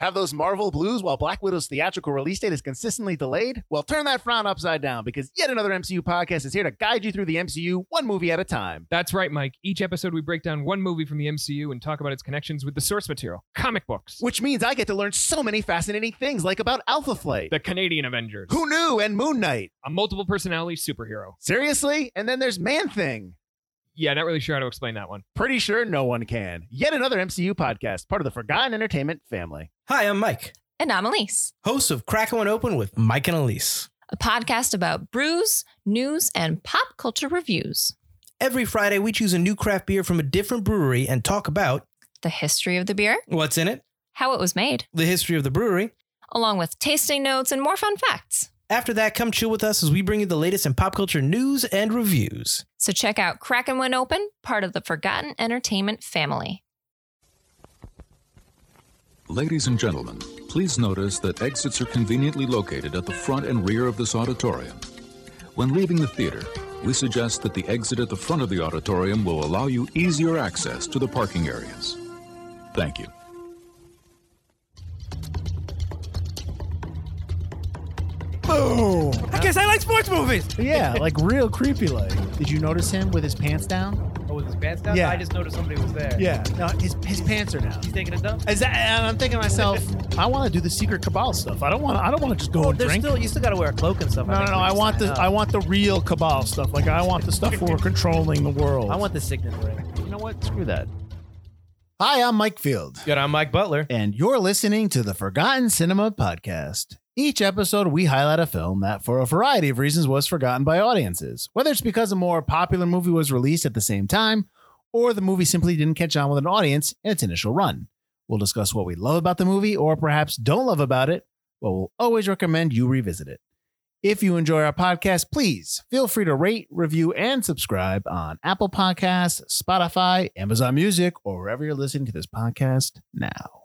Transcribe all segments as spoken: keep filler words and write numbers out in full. Have those Marvel blues while Black Widow's theatrical release date is consistently delayed? Well, turn that frown upside down, because yet another M C U podcast is here to guide you through the M C U one movie at a time. That's right, Mike. Each episode, we break down one movie from the M C U and talk about its connections with the source material, comic books. Which means I get to learn so many fascinating things, like about Alpha Flight, the Canadian Avengers, Who Knew, and Moon Knight. A multiple personality superhero. Seriously? And then there's Man-Thing. Yeah, not really sure how to explain that one. Pretty sure no one can. Yet another M C U podcast, part of the Forgotten Entertainment family. Hi, I'm Mike. And I'm Elise. Hosts of Crackin' One Open with Mike and Elise. A podcast about brews, news, and pop culture reviews. Every Friday, we choose a new craft beer from a different brewery and talk about the history of the beer, what's in it, how it was made, the history of the brewery, along with tasting notes and more fun facts. After that, come chill with us as we bring you the latest in pop culture news and reviews. So check out Crackin' One Open, part of the Forgotten Entertainment family. Ladies and gentlemen, please notice that exits are conveniently located at the front and rear of this auditorium. When leaving the theater, we suggest that the exit at the front of the auditorium will allow you easier access to the parking areas. Thank you. Boom! I guess I like sports movies! Yeah, like real creepy like. Did you notice him with his pants down? Oh, with his pants down? Yeah. I just noticed somebody was there. Yeah. No, his his pants are down. He's taking a dump? Is that, and I'm thinking to myself, I want to do the secret cabal stuff. I don't want I don't want to just go well, and drink. Still, you still got to wear a cloak and stuff. No, I no, no. I want, the, I want the real cabal stuff. Like, I want the stuff where we're controlling the world. I want the signet ring. You know what? Screw that. Hi, I'm Mike Field. Good, I'm Mike Butler. And you're listening to the Forgotten Cinema Podcast. Each episode, we highlight a film that, for a variety of reasons, was forgotten by audiences, whether it's because a more popular movie was released at the same time, or the movie simply didn't catch on with an audience in its initial run. We'll discuss what we love about the movie, or perhaps don't love about it, but we'll always recommend you revisit it. If you enjoy our podcast, please feel free to rate, review, and subscribe on Apple Podcasts, Spotify, Amazon Music, or wherever you're listening to this podcast now.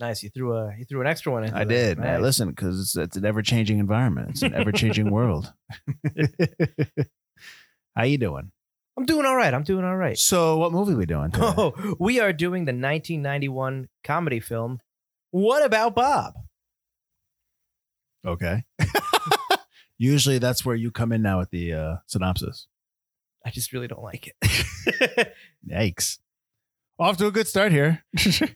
Nice. You threw a you threw an extra one in. I that. did. Nice. Man, listen, because it's, it's an ever-changing environment. It's an ever-changing world. How you doing? I'm doing all right. I'm doing all right. So what movie are we doing today? Oh, we are doing the nineteen ninety-one comedy film, What About Bob? Okay. Usually that's where you come in now with the uh, synopsis. I just really don't like it. Yikes. Off to a good start here.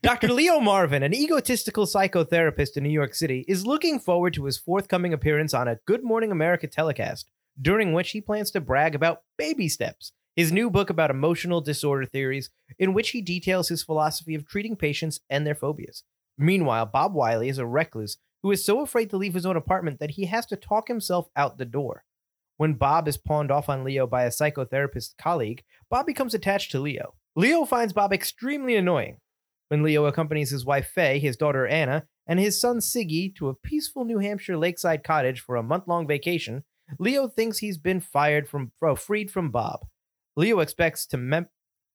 Doctor Leo Marvin, an egotistical psychotherapist in New York City, is looking forward to his forthcoming appearance on a Good Morning America telecast, during which he plans to brag about Baby Steps, his new book about emotional disorder theories, in which he details his philosophy of treating patients and their phobias. Meanwhile, Bob Wiley is a recluse who is so afraid to leave his own apartment that he has to talk himself out the door. When Bob is pawned off on Leo by a psychotherapist colleague, Bob becomes attached to Leo. Leo finds Bob extremely annoying. When Leo accompanies his wife Faye, his daughter Anna, and his son Siggy to a peaceful New Hampshire lakeside cottage for a month-long vacation, Leo thinks he's been fired from, oh, freed from Bob. Leo expects to mem-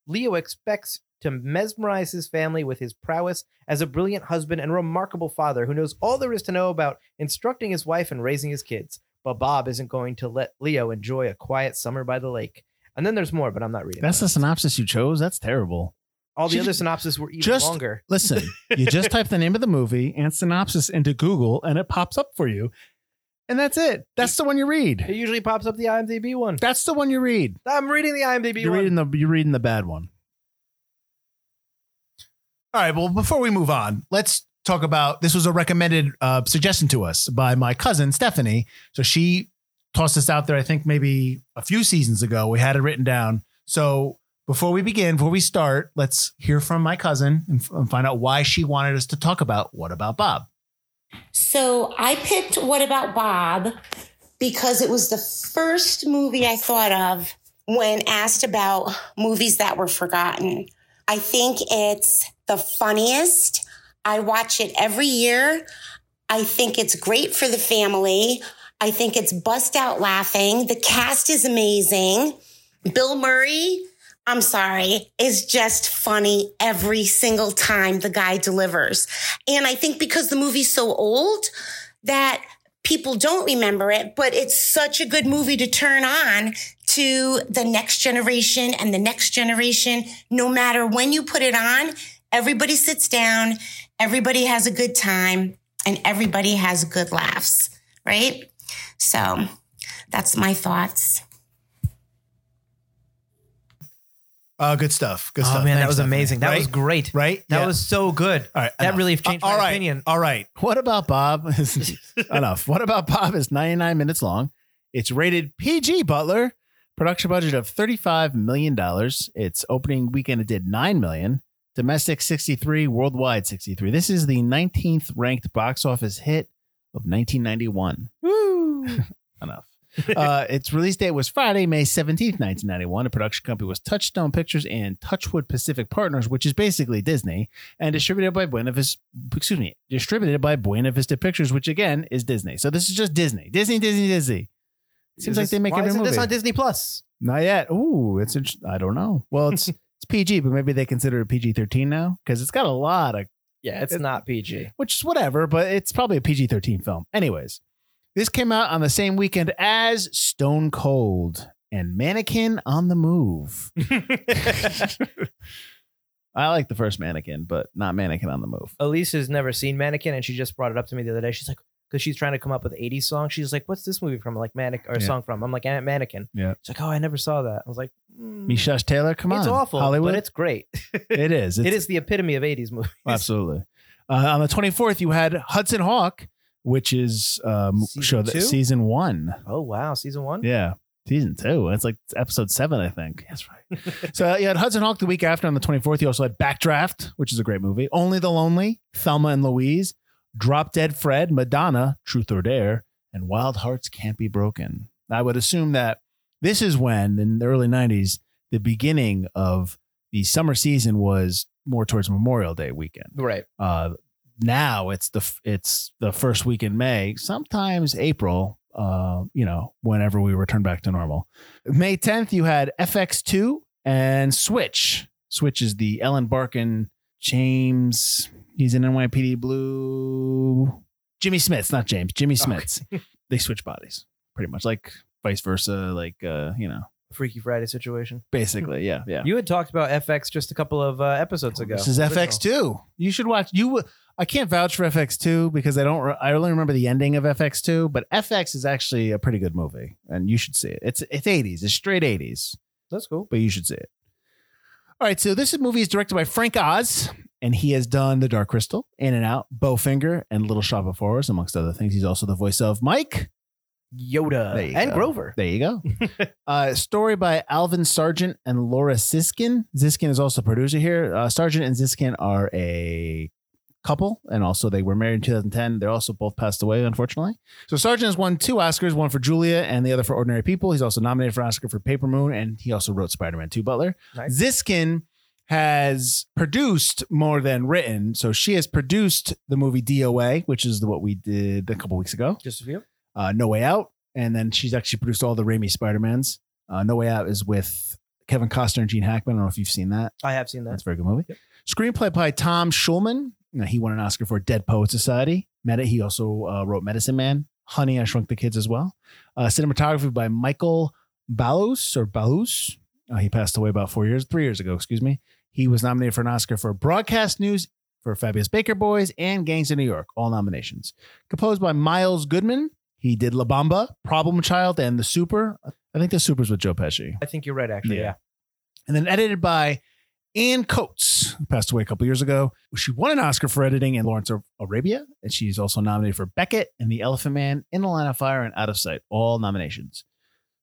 Leo expects to mesmerize his family with his prowess as a brilliant husband and remarkable father who knows all there is to know about instructing his wife and raising his kids. But Bob isn't going to let Leo enjoy a quiet summer by the lake. And then there's more, but I'm not reading. That's the synopsis you chose. That's terrible. All the she, other synopsis were even just, longer. Listen, you just type the name of the movie and synopsis into Google and it pops up for you. And that's it. That's the one you read. It usually pops up the IMDb one. That's the one you read. I'm reading the IMDb you're one. Reading the, you're reading the bad one. All right. Well, before we move on, let's talk about this was a recommended uh, suggestion to us by my cousin, Stephanie. So she tossed this out there, I think maybe a few seasons ago. We had it written down. So before we begin, before we start, let's hear from my cousin and, f- and find out why she wanted us to talk about What About Bob? So I picked What About Bob because it was the first movie I thought of when asked about movies that were forgotten. I think it's the funniest. I watch it every year. I think it's great for the family. I think it's bust out laughing. The cast is amazing. Bill Murray, I'm sorry, is just funny every single time the guy delivers. And I think because the movie's so old that people don't remember it, but it's such a good movie to turn on to the next generation and the next generation. No matter when you put it on, everybody sits down everybody has a good time and everybody has good laughs, right? So that's my thoughts. Uh, good stuff. Good stuff. Oh, man, Thanks, that was Stephanie. Amazing. That right? was great. Right? That yeah. was so good. All right, that really changed uh, my all right. opinion. All right. What About Bob? Is, enough. What About Bob is ninety-nine minutes long. It's rated P G, Butler. Production budget of thirty-five million dollars. Its opening weekend, it did nine million dollars. Domestic, sixty-three. Worldwide, sixty-three. This is the nineteenth ranked box office hit of nineteen ninety-one. Woo! Enough. uh, its release date was Friday, May seventeenth, nineteen ninety-one. The production company was Touchstone Pictures and Touchwood Pacific Partners, which is basically Disney, and distributed by Buena Vista, excuse me, distributed by Buena Vista Pictures, which again is Disney. So this is just Disney, Disney, Disney, Disney. Seems like they make every movie. Why isn't this on Disney Plus? Not yet. Ooh, it's int- I don't know. Well, it's it's P G, but maybe they consider it P G thirteen now because it's got a lot of yeah. It's it, not P G, which is whatever, but it's probably a P G thirteen film, anyways. This came out on the same weekend as Stone Cold and Mannequin on the Move. I like the first Mannequin, but not Mannequin on the Move. Elise has never seen Mannequin, and she just brought it up to me the other day. She's like, because she's trying to come up with eighties songs. She's like, what's this movie from? I'm like, Mannequin, or yeah. song from? I'm like, Mannequin. Yeah. She's like, oh, I never saw that. I was like, mm, Mishash Taylor, come it's on. It's awful, Hollywood. But it's great. It is. It's, it is the epitome of eighties movies. Absolutely. Uh, on the twenty-fourth, you had Hudson Hawk, which is um, season show that two? season one. Oh, wow. Season one? Yeah. Season two. It's like episode seven, I think. That's right. So you had Hudson Hawk the week after on the twenty-fourth. You also had Backdraft, which is a great movie. Only the Lonely, Thelma and Louise, Drop Dead Fred, Madonna, Truth or Dare, and Wild Hearts Can't Be Broken. I would assume that this is when, in the early nineties, the beginning of the summer season was more towards Memorial Day weekend. Right. Uh, Now it's the it's the first week in May, sometimes April, uh, you know, whenever we return back to normal. May tenth, you had F X two and Switch. Switch is the Ellen Barkin, James, he's in N Y P D Blue. Jimmy Smits, not James, Jimmy Smits. Okay. They switch bodies pretty much, like vice versa, like, uh, you know. Freaky Friday situation. Basically, yeah, yeah. You had talked about F X just a couple of uh, episodes ago. This is F X two. You should watch. You, I can't vouch for F X two because I don't. Re- I only remember the ending of F X two, but F X is actually a pretty good movie, and you should see it. It's it's eighties. It's straight eighties. That's cool. But you should see it. All right. So this movie is directed by Frank Oz, and he has done The Dark Crystal, In and Out, Bowfinger, and Little Shop of Horrors, amongst other things. He's also the voice of Mike. Yoda and go. Grover. There you go. uh, story by Alvin Sargent and Laura Ziskin. Ziskin is also producer here. Uh, Sargent and Ziskin are a couple, and also they were married in two thousand ten. They're also both passed away, unfortunately. So Sargent has won two Oscars, one for Julia and the other for Ordinary People. He's also nominated for an Oscar for Paper Moon, and he also wrote Spider-Man two, Butler. Nice. Ziskin has produced more than written. So she has produced the movie D O A, which is what we did a couple weeks ago. Just a few. Uh, No Way Out, and then she's actually produced all the Raimi Spider-Mans. Uh, No Way Out is with Kevin Costner and Gene Hackman. I don't know if you've seen that. I have seen that. That's a very good movie. Yep. Screenplay by Tom Schulman. Now, he won an Oscar for Dead Poets Society. Meta. He also uh, wrote Medicine Man, Honey, I Shrunk the Kids as well. Uh, cinematography by Michael Balus or Balus. Uh, he passed away about four years, three years ago, excuse me. He was nominated for an Oscar for Broadcast News, for Fabulous Baker Boys, and Gangs of New York, all nominations. Composed by Miles Goodman. He did La Bamba, Problem Child, and The Super. I think The Super's with Joe Pesci. I think you're right, actually. Yeah. yeah. And then edited by Ann Coates, who passed away a couple years ago. She won an Oscar for editing in Lawrence of Arabia, and she's also nominated for Beckett and The Elephant Man, In the Line of Fire, and Out of Sight. All nominations.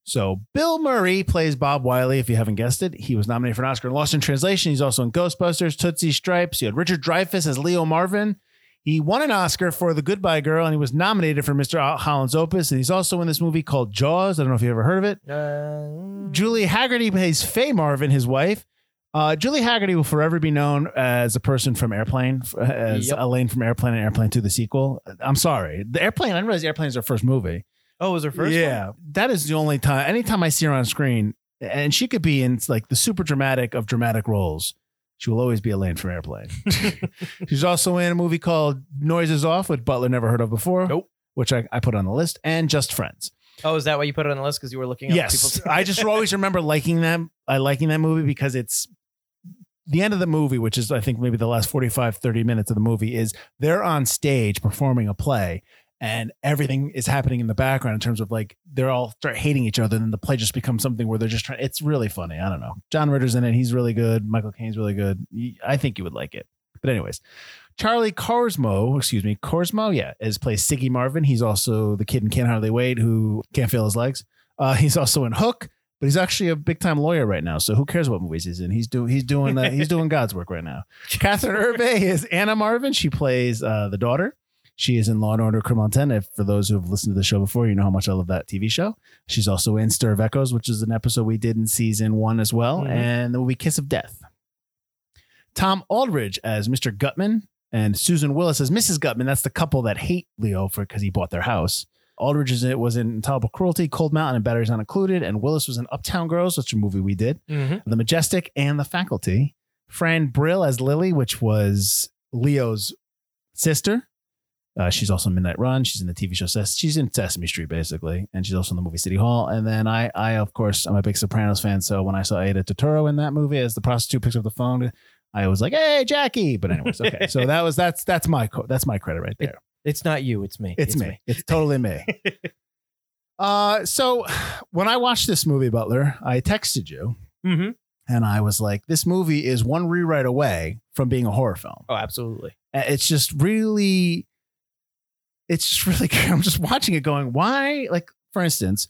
So Bill Murray plays Bob Wiley, if you haven't guessed it. He was nominated for an Oscar in Lost in Translation. He's also in Ghostbusters, Tootsie Stripes. You had Richard Dreyfuss as Leo Marvin. He won an Oscar for The Goodbye Girl, and he was nominated for Mister Holland's Opus, and he's also in this movie called Jaws. I don't know if you ever heard of it. Uh, Julie Hagerty plays Faye Marvin, his wife. Uh, Julie Hagerty will forever be known as a person from Airplane, as yep. Elaine from Airplane and Airplane two, the sequel. I'm sorry. The Airplane, I didn't realize Airplane is her first movie. Oh, it was her first yeah, one? Yeah. That is the only time. Anytime I see her on screen, and she could be in like the super dramatic of dramatic roles. She will always be Elaine from Airplane. She's also in a movie called Noises Off, which Butler never heard of before. Nope. Which I, I put on the list, and Just Friends. Oh, is that why you put it on the list? Because you were looking up yes. people's... I just always remember liking them. I liking that movie because it's the end of the movie, which is, I think, maybe the last forty-five, thirty minutes of the movie, is they're on stage performing a play and everything is happening in the background in terms of like, they're all start hating each other. And then the play just becomes something where they're just trying. It's really funny. I don't know. John Ritter's in it. He's really good. Michael Caine's really good. I think you would like it. But anyways, Charlie Corsmo, excuse me, Corsmo, yeah, is plays Siggy Marvin. He's also the kid in Can't Hardly Wait who can't feel his legs. Uh, he's also in Hook, but he's actually a big time lawyer right now. So who cares what movies he's in? He's doing he's doing uh, he's doing God's work right now. Catherine Hervé is Anna Marvin. She plays uh, the daughter. She is in Law and Order Criminal Intent. If, for those who have listened to the show before, you know how much I love that T V show. She's also in Stir of Echoes, which is an episode we did in season one as well, mm-hmm. and the movie Kiss of Death. Tom Aldridge as Mister Gutman and Susan Willis as Missus Gutman. That's the couple that hate Leo for because he bought their house. Aldridge is, it was in Intolerable Cruelty, Cold Mountain, and Batteries Not Included. And Willis was in Uptown Girls, which is a movie we did. Mm-hmm. The Majestic and The Faculty. Fran Brill as Lily, which was Leo's sister. Uh, she's also in Midnight Run. She's in the T V show. Ses- she's in Sesame Street, basically. And she's also in the movie City Hall. And then I, I of course, I'm a big Sopranos fan. So when I saw Ada Totoro in that movie as the prostitute picks up the phone, I was like, "Hey, Jackie!" But anyways, okay. So that was that's that's my co- that's my credit right there. It, it's not you, it's me. It's, it's me. me. It's totally me. uh, so when I watched this movie, Butler, I texted you, mm-hmm. and I was like, "This movie is one rewrite away from being a horror film." Oh, absolutely. It's just really, it's just really. I'm just watching it, going, "Why?" Like, for instance,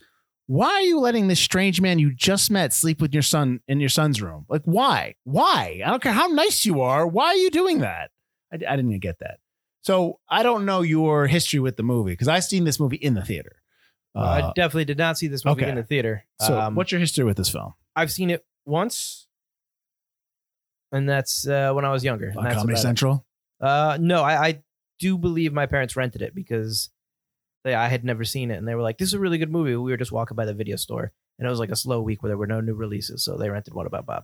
why are you letting this strange man you just met sleep with your son in your son's room? Like, why? Why? I don't care how nice you are. Why are you doing that? I, I didn't even get that. So I don't know your history with the movie because I've seen this movie in the theater. Uh, uh, I definitely did not see this movie okay. in the theater. So um, what's your history with this film? I've seen it once. And that's uh, when I was younger. On Comedy Central? Uh, no, I, I do believe my parents rented it because I had never seen it and they were like, "This is a really good movie." We were just walking by the video store and it was like a slow week where there were no new releases, so they rented What About Bob.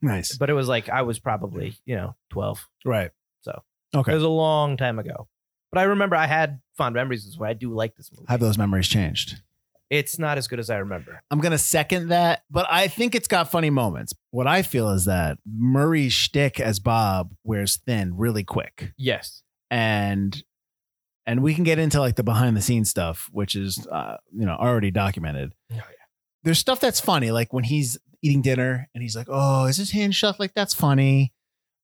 Nice. But it was like I was probably, you know, twelve, right? So okay, it was a long time ago, but I remember I had fond memories. Is why I do like this movie. Have those memories changed? It's not as good as I remember. I'm gonna second that, but I think it's got funny moments. What I feel is that Murray's shtick as Bob wears thin really quick. Yes, and. And we can get into like the behind the scenes stuff, which is, uh, you know, already documented. Oh, yeah. There's stuff that's funny, like when he's eating dinner and he's like, "Oh, is his hand shut?" Like, that's funny.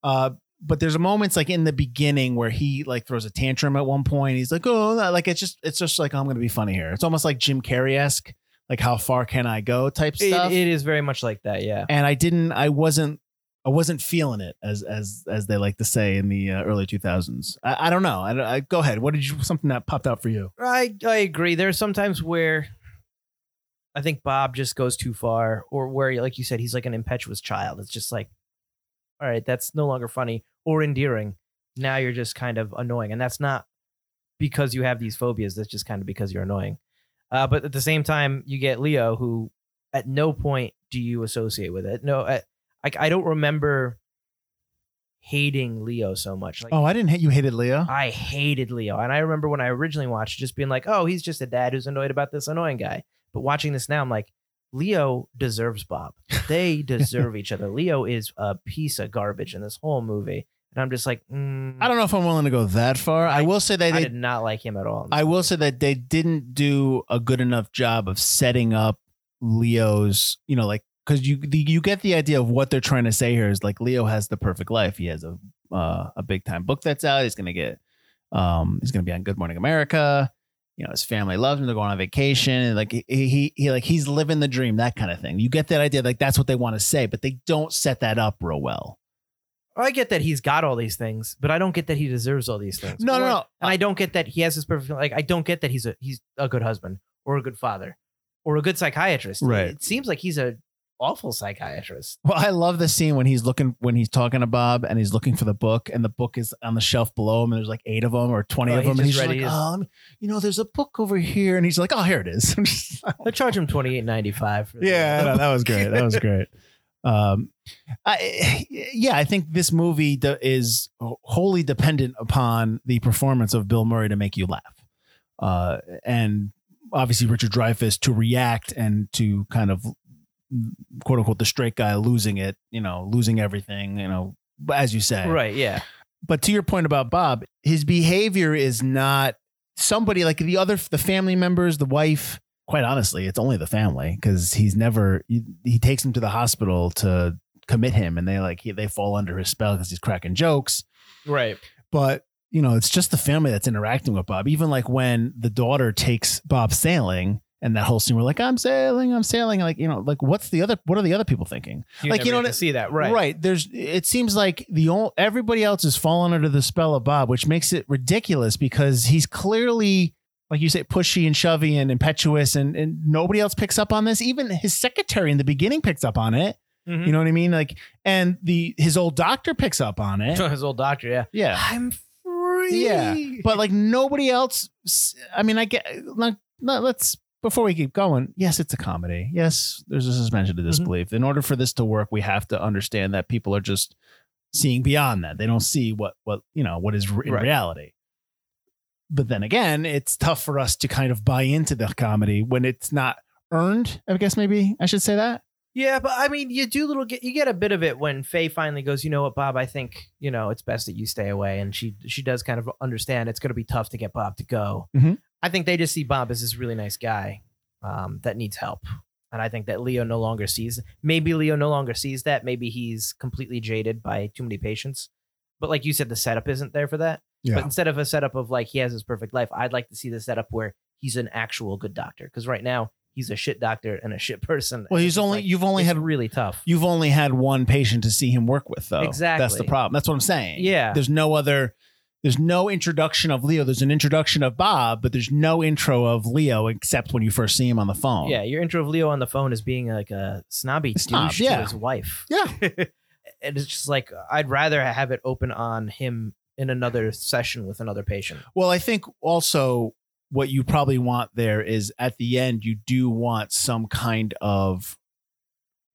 Uh, but there's moments like in the beginning where he like throws a tantrum at one point. He's like, "Oh," like it's just it's just like, "I'm going to be funny here." It's almost like Jim Carrey-esque, like "How far can I go" type stuff. It, it is very much like that. Yeah. And I didn't I wasn't. I wasn't feeling it, as as as they like to say in the uh, early two thousands. I, I don't know. I, I go ahead. What did you something that popped out for you? I I agree. There's sometimes where I think Bob just goes too far, or where, like you said, he's like an impetuous child. It's just like, all right, that's no longer funny or endearing. Now you're just kind of annoying, and that's not because you have these phobias. That's just kind of because you're annoying. Uh, but at the same time, you get Leo, who at no point do you associate with it. No. At, Like, I don't remember hating Leo so much. Like, oh, I didn't hate you. Hated Leo? I hated Leo. And I remember when I originally watched, just being like, "Oh, he's just a dad who's annoyed about this annoying guy." But watching this now, I'm like, Leo deserves Bob. They deserve each other. Leo is a piece of garbage in this whole movie. And I'm just like, mm, I don't know if I'm willing to go that far. I, I will say that I they, did not like him at all. I will say that they didn't do a good enough job of setting up Leo's, you know, like, because you the, you get the idea of what they're trying to say here is like Leo has the perfect life. He has a uh, a big time book that's out. He's gonna get um he's gonna be on Good Morning America. You know, his family loves him. They're going on vacation and like he he, he like he's living the dream, that kind of thing. You get that idea, like that's what they want to say, but they don't set that up real well. I get that he's got all these things, but I don't get that he deserves all these things. No, or, no, no, and I don't get that he has this perfect like. I don't get that he's a he's a good husband or a good father or a good psychiatrist. Right. It seems like he's a awful psychiatrist. Well, I love the scene when he's looking, when he's talking to Bob and he's looking for the book and the book is on the shelf below him and there's like eight of them or twenty oh, of them. He's and he's like, his... oh, you know, there's a book over here. And he's like, "Oh, here it is." They'll charge him twenty-eight ninety-five. Yeah, no, that was great. That was great. Um, I, yeah, I think this movie is wholly dependent upon the performance of Bill Murray to make you laugh. Uh, and obviously Richard Dreyfuss to react and to kind of quote unquote, the straight guy losing it, you know, losing everything, you know, as you say. Right. Yeah. But to your point about Bob, his behavior is not somebody like the other, the family members, the wife, quite honestly, it's only the family, because he's never, he, he takes him to the hospital to commit him, and they like, he, they fall under his spell because he's cracking jokes. Right. But, you know, it's just the family that's interacting with Bob. Even like when the daughter takes Bob sailing, and that whole scene, we're like, I'm sailing, I'm sailing. Like, you know, like what's the other, what are the other people thinking? You like, you know, to see that, right? Right. There's, it seems like the only, everybody else is falling under the spell of Bob, which makes it ridiculous because he's clearly, like you say, pushy and shovey and impetuous, and, and nobody else picks up on this. Even his secretary in the beginning picks up on it. Mm-hmm. You know what I mean? Like, and the, his old doctor picks up on it. His old doctor. Yeah. Yeah. I'm free. Yeah. But like nobody else. I mean, I get like, let's, before we keep going, yes, it's a comedy. Yes, there's a suspension of disbelief. Mm-hmm. In order for this to work, we have to understand that people are just seeing beyond that. They don't see what, what you know, what is re- right. in reality. But then again, it's tough for us to kind of buy into the comedy when it's not earned, I guess maybe I should say that. Yeah, but I mean, you do little get you get a bit of it when Faye finally goes, you know what, Bob, I think, you know, it's best that you stay away. And she she does kind of understand it's going to be tough to get Bob to go. Mm-hmm. I think they just see Bob as this really nice guy um, that needs help. And I think that Leo no longer sees, maybe Leo no longer sees that. Maybe he's completely jaded by too many patients. But like you said, the setup isn't there for that. Yeah. But instead of a setup of like, he has his perfect life, I'd like to see the setup where he's an actual good doctor. Because right now he's a shit doctor and a shit person. Well, he's only, like, you've only had really tough. You've only had one patient to see him work with though. Exactly. That's the problem. That's what I'm saying. Yeah. There's no other. There's no introduction of Leo. There's an introduction of Bob, but there's no intro of Leo except when you first see him on the phone. Yeah, your intro of Leo on the phone is being like a snobby Snob, douche yeah. to his wife. Yeah. And it's just like, I'd rather have it open on him in another session with another patient. Well, I think also what you probably want there is at the end, you do want some kind of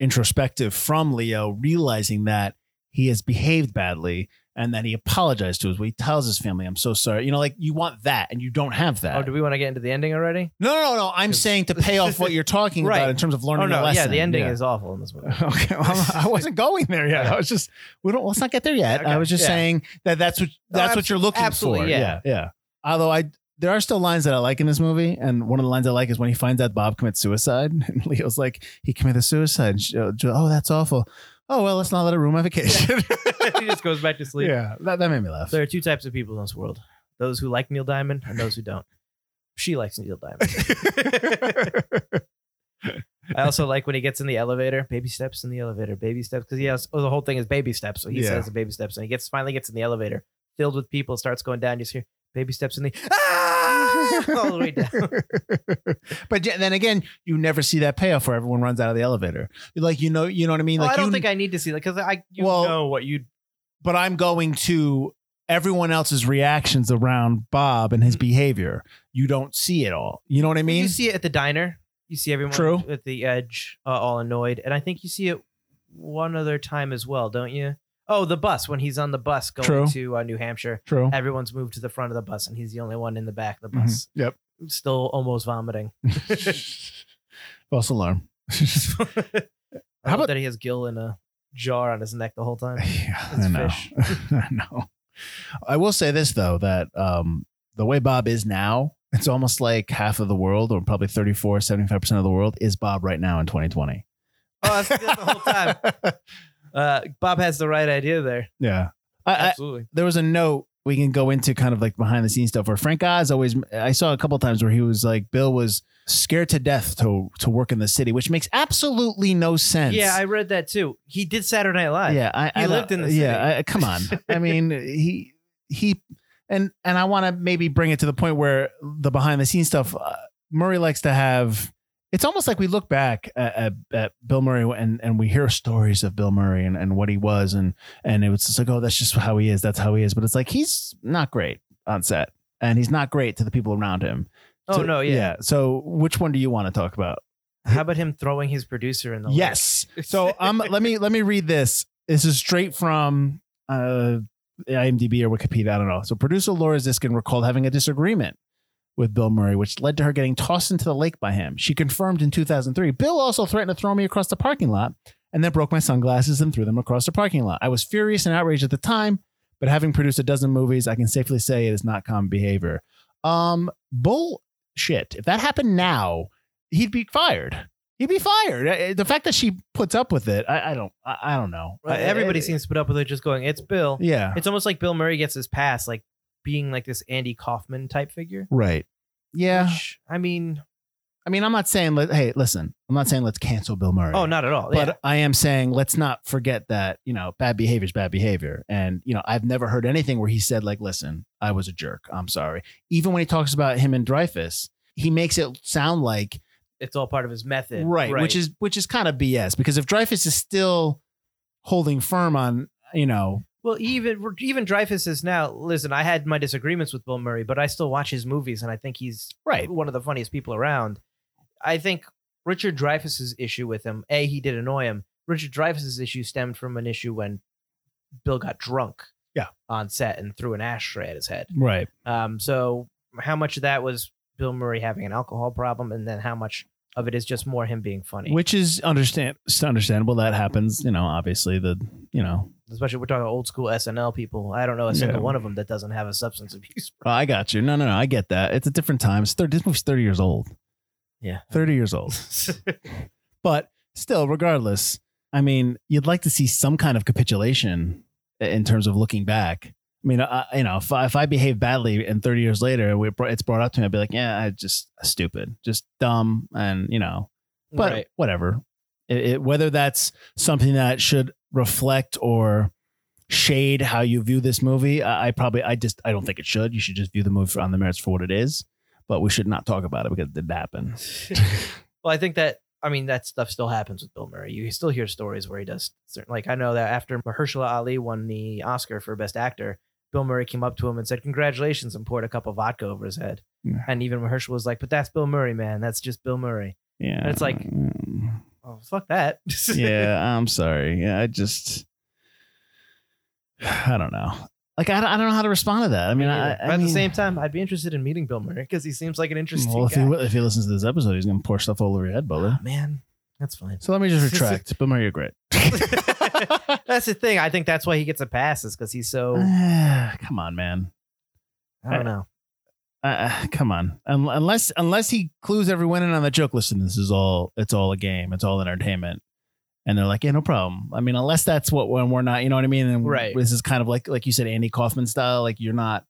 introspective from Leo, realizing that he has behaved badly. And then he apologized to us. He tells his family, I'm so sorry. You know, like you want that and you don't have that. Oh, do we want to get into the ending already? No, no, no. I'm saying to pay off what you're talking right. about in terms of learning oh, no. a lesson. Yeah, the ending yeah. is awful in this movie. Okay. Well, I wasn't going there yet. I was just, we don't, let's not get there yet. Okay. I was just yeah. saying that that's what, that's oh, what you're looking absolutely, for. Yeah. yeah. Yeah. Although I, there are still lines that I like in this movie. And one of the lines I like is when he finds out Bob commits suicide and Leo's like, he committed suicide. And she, oh, that's awful. Oh, well, let's not let it ruin my vacation. He just goes back to sleep. Yeah, that, that made me laugh. There are two types of people in this world. Those who like Neil Diamond and those who don't. She likes Neil Diamond. I also like when he gets in the elevator. Baby steps in the elevator. Baby steps. Because he has, oh, the whole thing is baby steps. So he yeah. says the baby steps. And he gets finally gets in the elevator. Filled with people. Starts going down. You just hear baby steps in the... Ah! All the way down. But then again, you never see that payoff where everyone runs out of the elevator. Like, you know, you know what I mean? Like, well, I don't you, think I need to see that. Because I you well, know what you... But I'm going to everyone else's reactions around Bob and his behavior. You don't see it all. You know what I mean? You see it at the diner. You see everyone True. at the edge, uh, all annoyed. And I think you see it one other time as well, don't you? Oh, the bus. When he's on the bus going True. to uh, New Hampshire. True. Everyone's moved to the front of the bus, and he's the only one in the back of the bus. Mm-hmm. Yep. Still almost vomiting. False alarm. How about that he has gill in a... jar on his neck the whole time. Yeah, I know. Fish. I know. I will say this though, that um the way Bob is now, it's almost like half of the world, or probably thirty-four, seventy-five percent of the world, is Bob right now in twenty twenty. Oh, that's, that's the whole time. Uh, Bob has the right idea there. Yeah, I, absolutely. I, there was a note we can go into, kind of like behind the scenes stuff, where Frank Oz always. I saw a couple of times where he was like, Bill was scared to death to to work in the city, which makes absolutely no sense. Yeah, I read that too. He did Saturday Night Live. Yeah, I, he I lived in the city. Yeah, I, come on. I mean, he he and and I want to maybe bring it to the point where the behind the scenes stuff. Uh, Murray likes to have. It's almost like we look back at, at, at Bill Murray and, and we hear stories of Bill Murray and, and what he was. And, and it was just like, oh, that's just how he is. That's how he is. But it's like, he's not great on set, and he's not great to the people around him. Oh, so, no. Yeah. yeah. So which one do you want to talk about? How about him throwing his producer in the Yes. So um, let me let me read this. This is straight from uh, IMDb or Wikipedia. I don't know. So producer Laura Ziskin recalled having a disagreement with Bill Murray, which led to her getting tossed into the lake by him. She confirmed in two thousand three, Bill also threatened to throw me across the parking lot and then broke my sunglasses and threw them across the parking lot. I was furious and outraged at the time, but having produced a dozen movies, I can safely say it is not common behavior. Um, bullshit. If that happened now, he'd be fired. He'd be fired. The fact that she puts up with it, I, I don't I don't know. Well, everybody it, seems to put up with it just going, it's Bill. Yeah. It's almost like Bill Murray gets his pass, like being like this Andy Kaufman type figure. Right. Yeah. Which, I mean... I mean, I'm not saying, hey, listen, I'm not saying let's cancel Bill Murray. Oh, not at all. But yeah. I am saying let's not forget that, you know, bad behavior is bad behavior. And, you know, I've never heard anything where he said, like, listen, I was a jerk. I'm sorry. Even when he talks about him and Dreyfuss, he makes it sound like it's all part of his method. Right. right. Which is which is kind of B S, because if Dreyfuss is still holding firm on, you know. Well, even even Dreyfuss is now, listen, I had my disagreements with Bill Murray, but I still watch his movies. And I think he's right. one of the funniest people around. I think Richard Dreyfuss's issue with him, A, he did annoy him. Richard Dreyfuss's issue stemmed from an issue when Bill got drunk yeah. on set and threw an ashtray at his head. Right. Um, so how much of that was Bill Murray having an alcohol problem, and then how much of it is just more him being funny? Which is understand understandable. That happens, you know, obviously, the, you know. Especially we're talking old school S N L people. I don't know a single yeah. one of them that doesn't have a substance abuse problem. Well, I got you. No, no, no. I get that. It's a different time. It's thirty, this movie's thirty years old. Yeah. thirty years old. But still, regardless, I mean, you'd like to see some kind of capitulation in terms of looking back. I mean, I, you know, if I, if I behave badly and thirty years later it's brought up to me, I'd be like, yeah, I just stupid, just dumb. And, you know, but right. whatever. It, it, whether that's something that should reflect or shade how you view this movie, I, I probably I just I don't think it should. You should just view the movie for, on the merits for what it is. But we should not talk about it because it didn't happen. Well, I think that, I mean, that stuff still happens with Bill Murray. You still hear stories where he does certain, like, I know that after Mahershala Ali won the Oscar for Best Actor, Bill Murray came up to him and said, congratulations, and poured a cup of vodka over his head. Yeah. And even Mahershala was like, but that's Bill Murray, man. That's just Bill Murray. Yeah. And it's like, oh, fuck that. Yeah, I'm sorry. Yeah, I just, I don't know. Like, I don't, I don't know how to respond to that. I mean, I, I at mean, the same time, I'd be interested in meeting Bill Murray because he seems like an interesting well, if guy. He, if he listens to this episode, he's going to pour stuff all over your head, brother. Oh, man, that's fine. So let me just retract. Bill Murray, you're great. That's the thing. I think that's why he gets a pass, is because he's so... Uh, come on, man. I don't I, know. Uh, come on. Um, unless unless he clues everyone in on the joke. Listen, this is all, it's all a game. It's all entertainment. And they're like, yeah, no problem. I mean, unless that's what, when we're not, you know what I mean? And right. This is kind of like, like you said, Andy Kaufman style. Like you're not,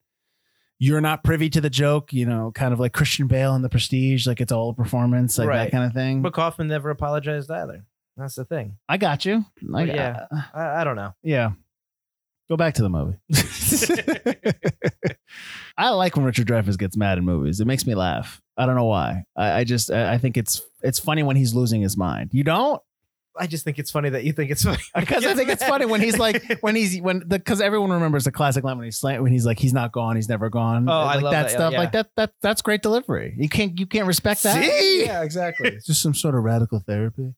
you're not privy to the joke, you know, kind of like Christian Bale in The Prestige. Like it's all a performance, like right. that kind of thing. But Kaufman never apologized either. That's the thing. I got you. I, yeah. I, I, I don't know. Yeah. Go back to the movie. I like when Richard Dreyfuss gets mad in movies. It makes me laugh. I don't know why. I, I just, I, I think it's, it's funny when he's losing his mind. You don't? I just think it's funny that you think it's funny. Because I think it's funny when he's like, when he's, when the, because everyone remembers the classic line when he's slant, when he's like, he's not gone, he's never gone. Oh, like I love that, that stuff. Yeah. Like that, that, that's great delivery. You can't, you can't respect that. See? Yeah, exactly. It's just some sort of radical therapy.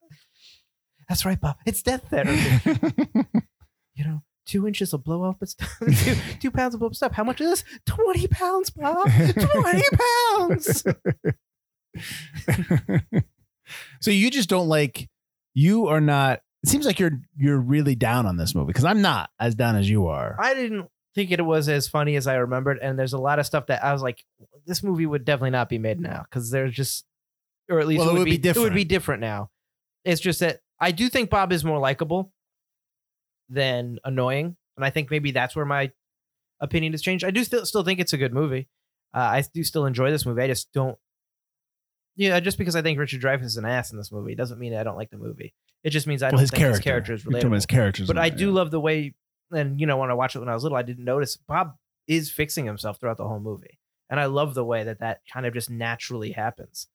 That's right, Bob. It's death therapy. You know, two inches of blow up, two, two pounds of blow up stuff. How much is this? twenty pounds, Bob. twenty pounds. So you just don't like, you are not, it seems like you're you're really down on this movie, because I'm not as down as you are. I didn't think it was as funny as I remembered. And there's a lot of stuff that I was like, this movie would definitely not be made now, because there's just, or at least well, it, would it, would be, be different. it would be different now. It's just that I do think Bob is more likable than annoying. And I think maybe that's where my opinion has changed. I do still, still think it's a good movie. Uh, I do still enjoy this movie. I just don't. Yeah, just because I think Richard Dreyfuss is an ass in this movie doesn't mean I don't like the movie. It just means I don't well, his think character. his character is relatable. His characters but I it, do yeah. love the way, and you know, when I watched it when I was little, I didn't notice Bob is fixing himself throughout the whole movie. And I love the way that that kind of just naturally happens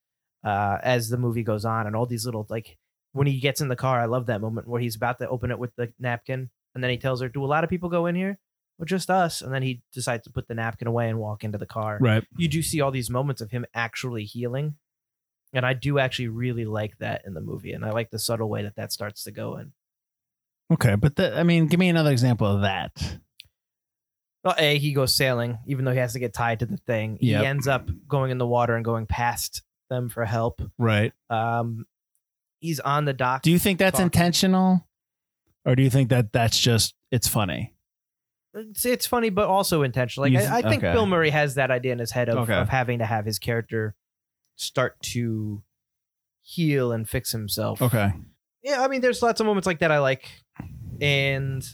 uh, as the movie goes on. And all these little, like, when he gets in the car, I love that moment where he's about to open it with the napkin. And then he tells her, do a lot of people go in here? Well, just us. And then he decides to put the napkin away and walk into the car. Right. You do see all these moments of him actually healing. And I do actually really like that in the movie. And I like the subtle way that that starts to go in. Okay. But the, I mean, give me another example of that. Well, A, he goes sailing, even though he has to get tied to the thing. Yep. He ends up going in the water and going past them for help. Right. Um, he's on the dock. Do you think that's talking. intentional? Or do you think that that's just, it's funny? It's, it's funny, but also intentional. Like, th- I, I think okay. Bill Murray has that idea in his head of, okay. of having to have his character start to heal and fix himself. Okay. Yeah, I mean, there's lots of moments like that I like. And...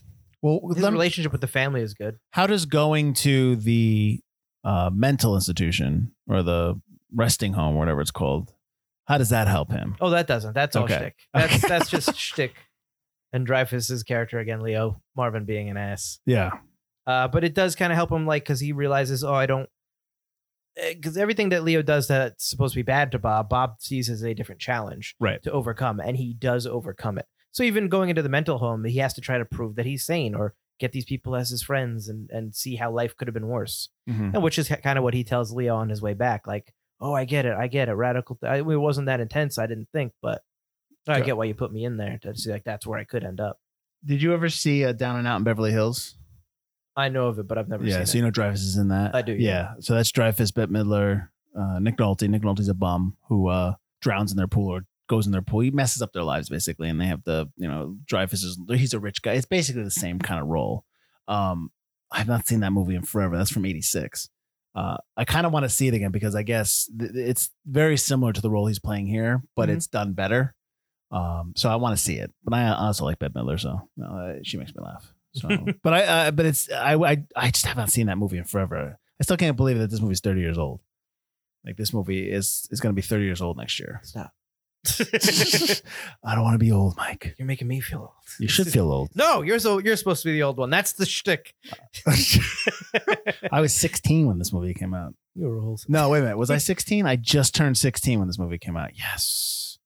Well, his me, relationship with the family is good. How does going to the uh, mental institution or the resting home, whatever it's called, how does that help him? Oh, that doesn't. That's all okay. shtick. That's okay. that's just shtick. And Dreyfuss's character again, Leo Marvin, being an ass. Yeah. Uh, but it does kind of help him, like, because he realizes, oh, I don't, because everything that Leo does that's supposed to be bad to Bob, Bob sees as a different challenge, right, to overcome, and he does overcome it. So even going into the mental home, he has to try to prove that he's sane or get these people as his friends and, and see how life could have been worse. Mm-hmm. And which is kind of what he tells Leo on his way back. Like, oh, I get it. I get it. Radical. Th- I, it wasn't that intense. I didn't think, but I sure. get why you put me in there to see, like, that's where I could end up. Did you ever see uh, Down and Out in Beverly Hills? I know of it, but I've never yeah, seen so it. Yeah, so you know Dreyfuss is in that. I do. Yeah. yeah. So that's Dreyfuss, Bette Midler, uh, Nick Nolte. Nick Nolte's a bum who uh, drowns in their pool or goes in their pool. He messes up their lives, basically, and they have the, you know, Dreyfuss is, he's a rich guy. It's basically the same kind of role. Um, I've not seen that movie in forever. That's from eighty-six. Uh, I kind of want to see it again because I guess th- it's very similar to the role he's playing here, but mm-hmm. it's done better. Um, so I want to see it, but I also like Bette Midler, so uh, she makes me laugh. So, but I, uh, but it's I, I, I just haven't seen that movie in forever. I still can't believe that this movie's thirty years old. Like, this movie is is going to be thirty years old next year. Stop. I don't want to be old, Mike. You're making me feel old. You should feel old. No, you're so you're supposed to be the old one. That's the shtick. I was sixteen when this movie came out. You were old. No, wait a minute. Was I sixteen? I just turned sixteen when this movie came out. Yes,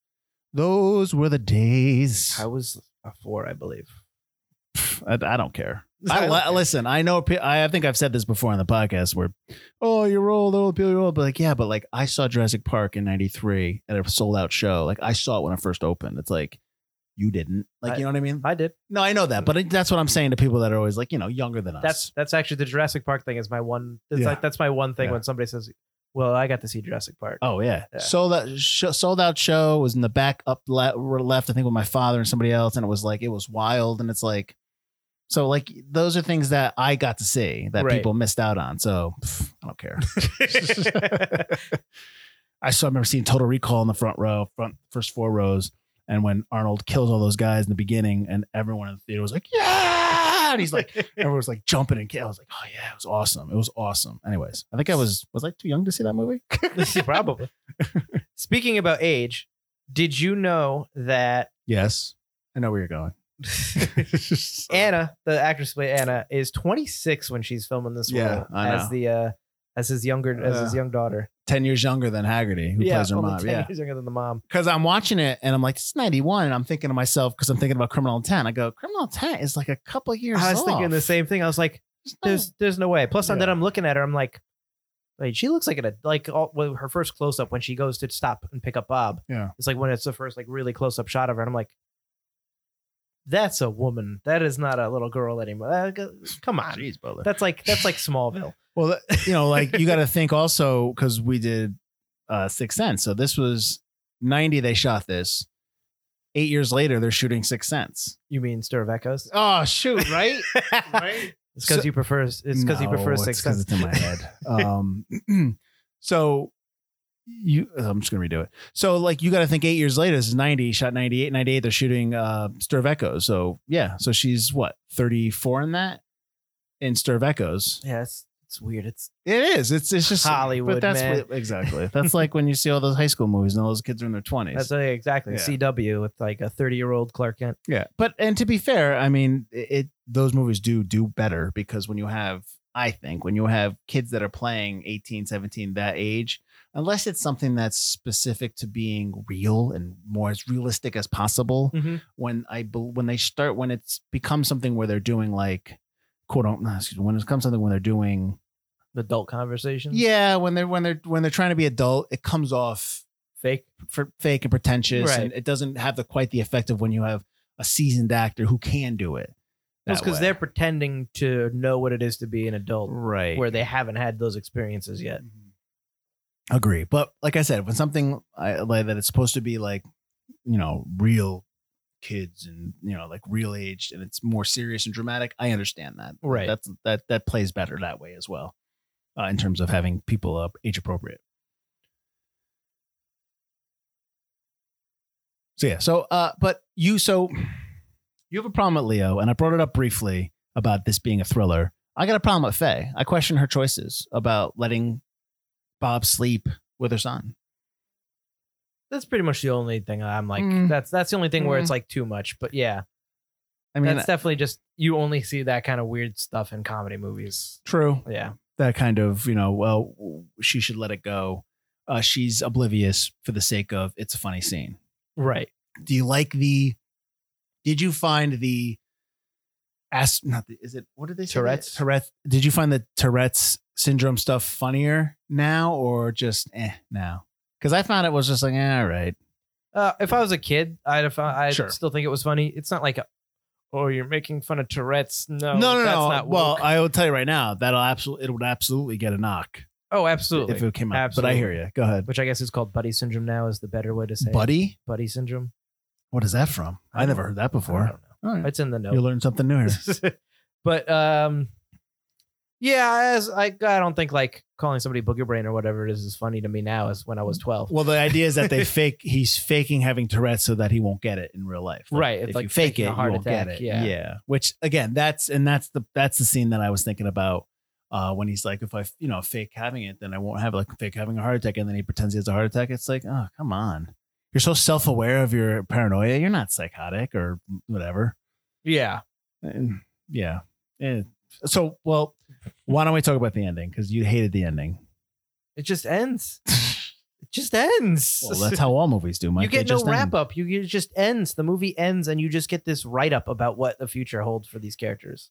those were the days. I was a four, I believe. I, I don't care. I, I listen. I know. I think I've said this before on the podcast. Where, oh, you're old, old people, you're old. But like, yeah, but like, I saw Jurassic Park in ninety-three at a sold out show. Like, I saw it when it first opened. It's like, you didn't. Like, I, you know what I mean? I did. No, I know that, but that's what I'm saying to people that are always like, you know, younger than us. That's that's actually the Jurassic Park thing. Is my one. It's yeah. like, that's my one thing yeah. when somebody says, "Well, I got to see Jurassic Park." Oh yeah, yeah. sold out sh- sold out show was in the back up le- left. I think with my father and somebody else, and it was like it was wild, and it's like. So, like, those are things that I got to see that right. people missed out on. So, pff, I don't care. I saw, I remember seeing Total Recall in the front row, front first four rows. And when Arnold kills all those guys in the beginning and everyone in the theater was like, yeah. And he's like, everyone was like jumping and I was like, oh, yeah, it was awesome. It was awesome. Anyways, I think I was, was I too young to see that movie? Probably. Speaking about age, did you know that? Yes. I know where you're going. Anna, the actress who played Anna, is twenty-six when she's filming this yeah, role as the uh, as his younger as uh, his young daughter, ten years younger than Hagerty, who yeah, plays her mom. ten yeah, years younger than the mom. Because I'm watching it and I'm like, this is ninety-one, and I'm thinking to myself because I'm thinking about Criminal Intent. I go, Criminal Intent is like a couple of years. I was off. Thinking the same thing. I was like, there's there's no way. Plus, yeah. then I'm looking at her. I'm like, wait, she looks like it. Like all, well, her first close up when she goes to stop and pick up Bob. Yeah, it's like when it's the first like really close up shot of her, and I'm like. That's a woman. That is not a little girl anymore. Come on. Jeez, brother. That's like that's like Smallville. Well, you know, like you got to think also because we did uh, Sixth Sense. So this was ninety. They shot this. Eight years later, they're shooting Sixth Sense. You mean Stir of Echoes? Oh, shoot. Right. right. It's because so, you prefer. It's because no, you prefer Sixth Sense. It's in my head. Um, so. You, I'm just going to redo it. So, like, you got to think eight years later, this is ninety, shot ninety-eight, ninety-eight, they're shooting uh, Stir of Echoes. So, yeah. So, she's, what, thirty-four in that? In Stir of Echoes. Yeah, it's, it's weird. It's It is. It's it's just Hollywood, but that's man. What, exactly. That's like when you see all those high school movies and all those kids are in their twenties. That's exactly. Yeah. C W with, like, a thirty-year-old Clark Kent. Yeah. But, and to be fair, I mean, it, it those movies do do better because when you have, I think, when you have kids that are playing eighteen, seventeen, that age, unless it's something that's specific to being real and more as realistic as possible. Mm-hmm. When I when they start when it's becomes something where they're doing like quote unquote excuse me, when it comes something when they're doing adult conversations. Yeah, when they're when they're when they're trying to be adult, it comes off fake for fake and pretentious, right. And it doesn't have the quite the effect of when you have a seasoned actor who can do it. That's because they're pretending to know what it is to be an adult, right? Where they haven't had those experiences yet. Mm-hmm. Agree, but like I said, when something I, like that, it's supposed to be like, you know, real kids and, you know, like real aged, and it's more serious and dramatic. I understand that, right? That's that that plays better that way as well, uh, in terms of having people up age appropriate. So yeah, so uh, but you so. You have a problem with Leo, and I brought it up briefly about this being a thriller. I got a problem with Faye. I question her choices about letting Bob sleep with her son. That's pretty much the only thing I'm like, mm. that's that's the only thing mm. where it's like too much. But yeah, I mean, that's definitely just, you only see that kind of weird stuff in comedy movies. True. Yeah. That kind of, you know, well, she should let it go. Uh, she's oblivious for the sake of it's a funny scene. Right. Do you like the... Did you find the as not the, is it what did they say? Tourette's Tourette's. Did you find the Tourette's syndrome stuff funnier now or just eh now? Because I found it was just like eh, all right. Uh, if I was a kid, I'd have found, I'd sure. still think it was funny. It's not like a, oh, you're making fun of Tourette's. No, no, no. That's no. Not well, I will tell you right now that'll absolutely it would absolutely get a knock. Oh, absolutely. If it came out, absolutely. But I hear you. Go ahead. Which I guess is called buddy syndrome now is the better way to say buddy it. buddy syndrome. What is that from? I, I never heard that before. I don't know. Right. It's in the note. You learned something new here. But um, yeah, as I, I don't think like calling somebody booger brain or whatever it is is funny to me now as when I was twelve. Well, the idea is that they fake he's faking having Tourette's so that he won't get it in real life. Like, right. It's if like you fake it, you won't attack, get it. Yeah. yeah. Which again, that's and that's the that's the scene that I was thinking about uh, when he's like, if I you know fake having it, then I won't have like fake having a heart attack, and then he pretends he has a heart attack. It's like, oh, come on. You're so self-aware of your paranoia. You're not psychotic or whatever. Yeah. And, yeah. And so, well, why don't we talk about the ending? Because you hated the ending. It just ends. It just ends. Well, that's how all movies do, Mike. You get no wrap-up. You It just ends. The movie ends, and you just get this write-up about what the future holds for these characters.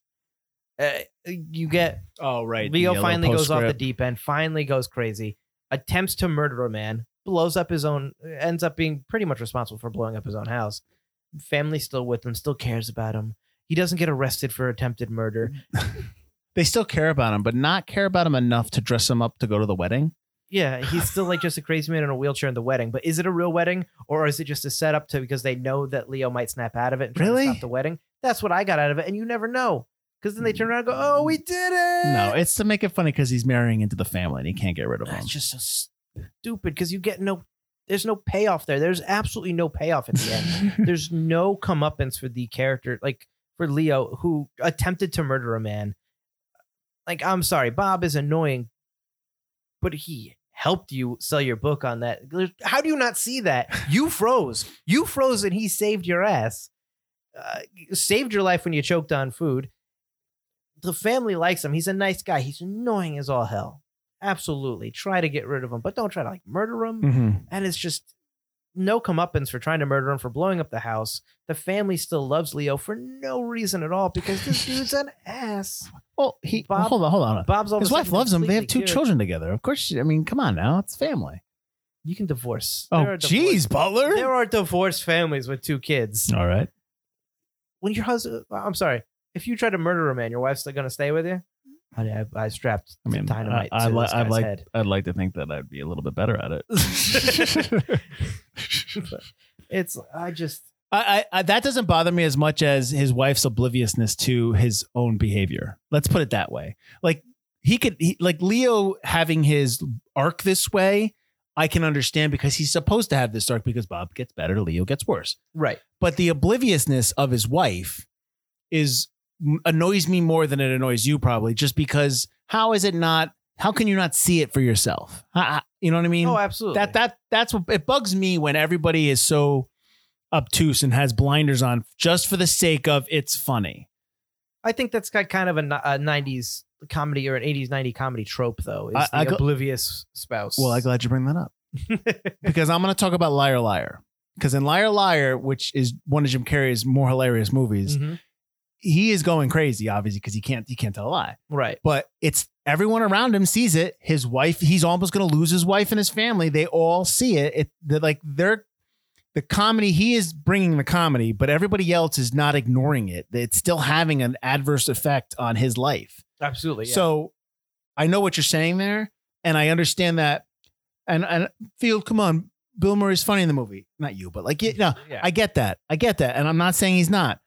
Uh, you get... Oh, right. Leo finally goes off the deep end, finally goes crazy, attempts to murder a man, blows up his own, ends up being pretty much responsible for blowing up his own house. Family still with him, still cares about him. He doesn't get arrested for attempted murder. They still care about him, but not care about him enough to dress him up to go to the wedding. Yeah, he's still like just a crazy man in a wheelchair in the wedding. But is it a real wedding, or is it just a setup to because they know that Leo might snap out of it and try really? to stop the wedding? That's what I got out of it, and you never know. Because then they turn around and go, oh, we did it! No, it's to make it funny because he's marrying into the family and he can't get rid of him. It's just so st- stupid because you get no there's no payoff there there's absolutely no payoff at the end. There's no comeuppance for the character, like for Leo, who attempted to murder a man. Like, I'm sorry, Bob is annoying, but he helped you sell your book on that. How do you not see that? You froze you froze and he saved your ass, uh, saved your life when you choked on food. The family likes him, he's a nice guy. He's annoying as all hell. Absolutely. Try to get rid of him, but don't try to like murder him. Mm-hmm. And it's just no comeuppance for trying to murder him, for blowing up the house. The family still loves Leo for no reason at all because this dude's an ass. Well, he Bob, well, hold on, hold on. Bob's his wife loves him. They have two cured. children together. Of course, she, I mean, come on now, it's family. You can divorce. Oh, geez, Butler. There are divorced families with two kids. All right. When your husband, I'm sorry, if you try to murder a man, your wife's still going to stay with you. I, I strapped I mean, dynamite I, I, to this I, guy's I'd like, head. I'd like to think that I'd be a little bit better at it. It's, I just... I, I, I that doesn't bother me as much as his wife's obliviousness to his own behavior. Let's put it that way. Like, he could... He, like, Leo having his arc this way, I can understand because he's supposed to have this arc because Bob gets better, Leo gets worse. Right. But the obliviousness of his wife is... annoys me more than it annoys you, probably, just because how is it not how can you not see it for yourself? I, I, you know what I mean? Oh, absolutely. That that that's what it bugs me when everybody is so obtuse and has blinders on just for the sake of it's funny. I think that's got kind of a, a nineties comedy or an eighties ninety comedy trope, though, is I, the I gl- oblivious spouse. Well, I'm glad you bring that up because I'm going to talk about Liar Liar, because in Liar Liar, which is one of Jim Carrey's more hilarious movies. Mm-hmm. He is going crazy, obviously, because he can't he can't tell a lie. Right. But it's everyone around him sees it. His wife, he's almost going to lose his wife and his family. They all see it. It they're like they're the comedy, he is bringing the comedy, but everybody else is not ignoring it. It's still having an adverse effect on his life. Absolutely. Yeah. So I know what you're saying there, and I understand that. And and feel, come on, Bill Murray's funny in the movie. Not you, but like, you know, yeah. I get that. I get that. And I'm not saying he's not,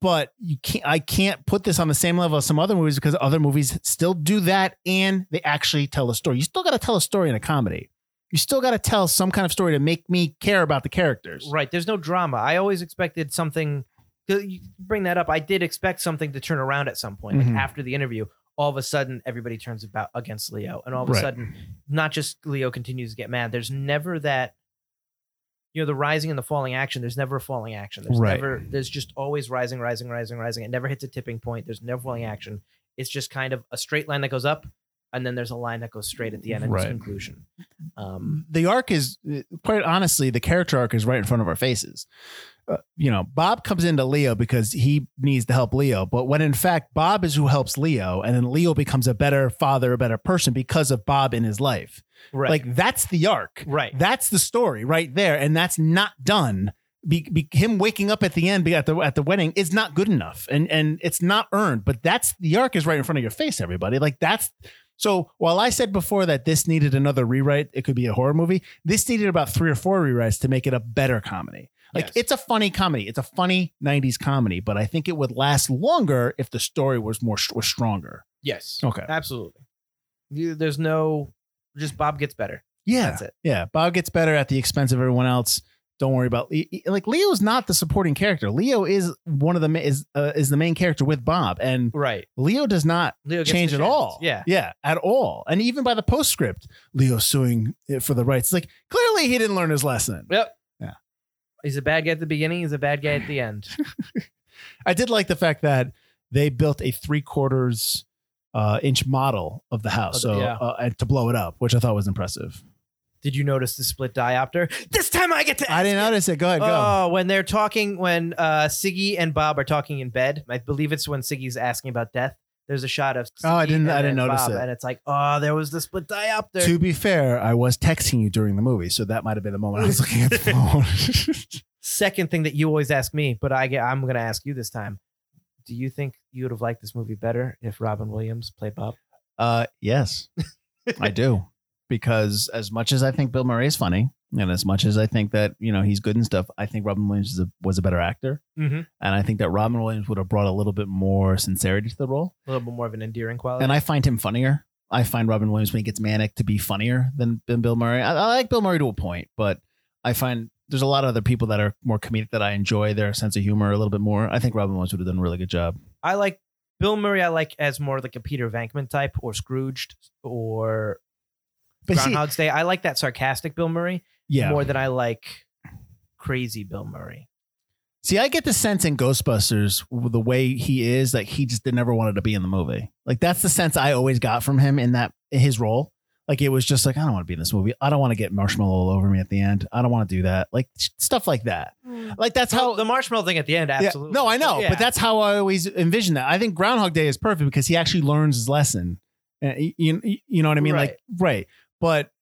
but you can't, I can't put this on the same level as some other movies, because other movies still do that. And they actually tell a story. You still got to tell a story in a comedy. You still got to tell some kind of story to make me care about the characters. Right. There's no drama. I always expected something. You bring that up. I did expect something to turn around at some point. Mm-hmm. Like after the interview, all of a sudden everybody turns about against Leo. And all of a right. sudden, not just Leo continues to get mad. There's never that, you know, the rising and the falling action. There's never a falling action. There's right. never, there's just always rising, rising, rising, rising. It never hits a tipping point. There's never falling action. It's just kind of a straight line that goes up. And then there's a line that goes straight at the end and right. its conclusion. Um, the arc is, quite honestly, the character arc is right in front of our faces. Uh, you know, Bob comes into Leo because he needs to help Leo. But when in fact, Bob is who helps Leo. And then Leo becomes a better father, a better person because of Bob in his life. Right. Like that's the arc. Right. That's the story right there. And that's not done. Be, be, him waking up at the end at the at the wedding is not good enough. And, and it's not earned. But that's the arc is right in front of your face, everybody. Like that's... So while I said before that this needed another rewrite, it could be a horror movie. This needed about three or four rewrites to make it a better comedy. Like yes. it's a funny comedy. It's a funny nineties comedy, but I think it would last longer if the story was more was stronger. Yes. Okay. Absolutely. You, there's no, just Bob gets better. Yeah. That's it. Yeah. Bob gets better at the expense of everyone else. Don't worry about like Leo's not the supporting character. Leo is one of the is uh, is the main character with Bob, and right. Leo does not Leo change at all. Yeah, yeah, at all. And even by the postscript, Leo suing for the rights. Like clearly, he didn't learn his lesson. Yep. Yeah, he's a bad guy at the beginning. He's a bad guy at the end. I did like the fact that they built a three quarters uh, inch model of the house, so yeah. uh, to blow it up, which I thought was impressive. Did you notice the split diopter? This time I get to ask I didn't it. notice it. Go ahead, go. Oh, when they're talking, when uh, Siggy and Bob are talking in bed, I believe it's when Siggy's asking about death. There's a shot of Siggy oh, I didn't, and I didn't Bob, notice it, and it's like, oh, there was the split diopter. To be fair, I was texting you during the movie, so that might have been the moment I was looking at the phone. Second thing that you always ask me, but I get, I'm going to ask you this time. Do you think you would have liked this movie better if Robin Williams played Bob? Uh, yes, I do. Because as much as I think Bill Murray is funny, and as much as I think that, you know, he's good and stuff, I think Robin Williams is a, was a better actor. Mm-hmm. And I think that Robin Williams would have brought a little bit more sincerity to the role. A little bit more of an endearing quality. And I find him funnier. I find Robin Williams, when he gets manic, to be funnier than, than Bill Murray. I, I like Bill Murray to a point, but I find there's a lot of other people that are more comedic that I enjoy their sense of humor a little bit more. I think Robin Williams would have done a really good job. I like Bill Murray. I like as more like a Peter Venkman type or Scrooged or... But Groundhog's see, Day. I like that sarcastic Bill Murray yeah. more than I like crazy Bill Murray. See, I get the sense in Ghostbusters, the way he is, like he just never wanted to be in the movie. Like that's the sense I always got from him in that his role. Like it was just like, I don't want to be in this movie. I don't want to get marshmallow all over me at the end. I don't want to do that. Like stuff like that. Mm. Like that's well, how the marshmallow thing at the end. Absolutely. Yeah, no, I know. Yeah. But that's how I always envision that. I think Groundhog Day is perfect because he actually learns his lesson. Uh, you, you know what I mean? Right. Like, right. But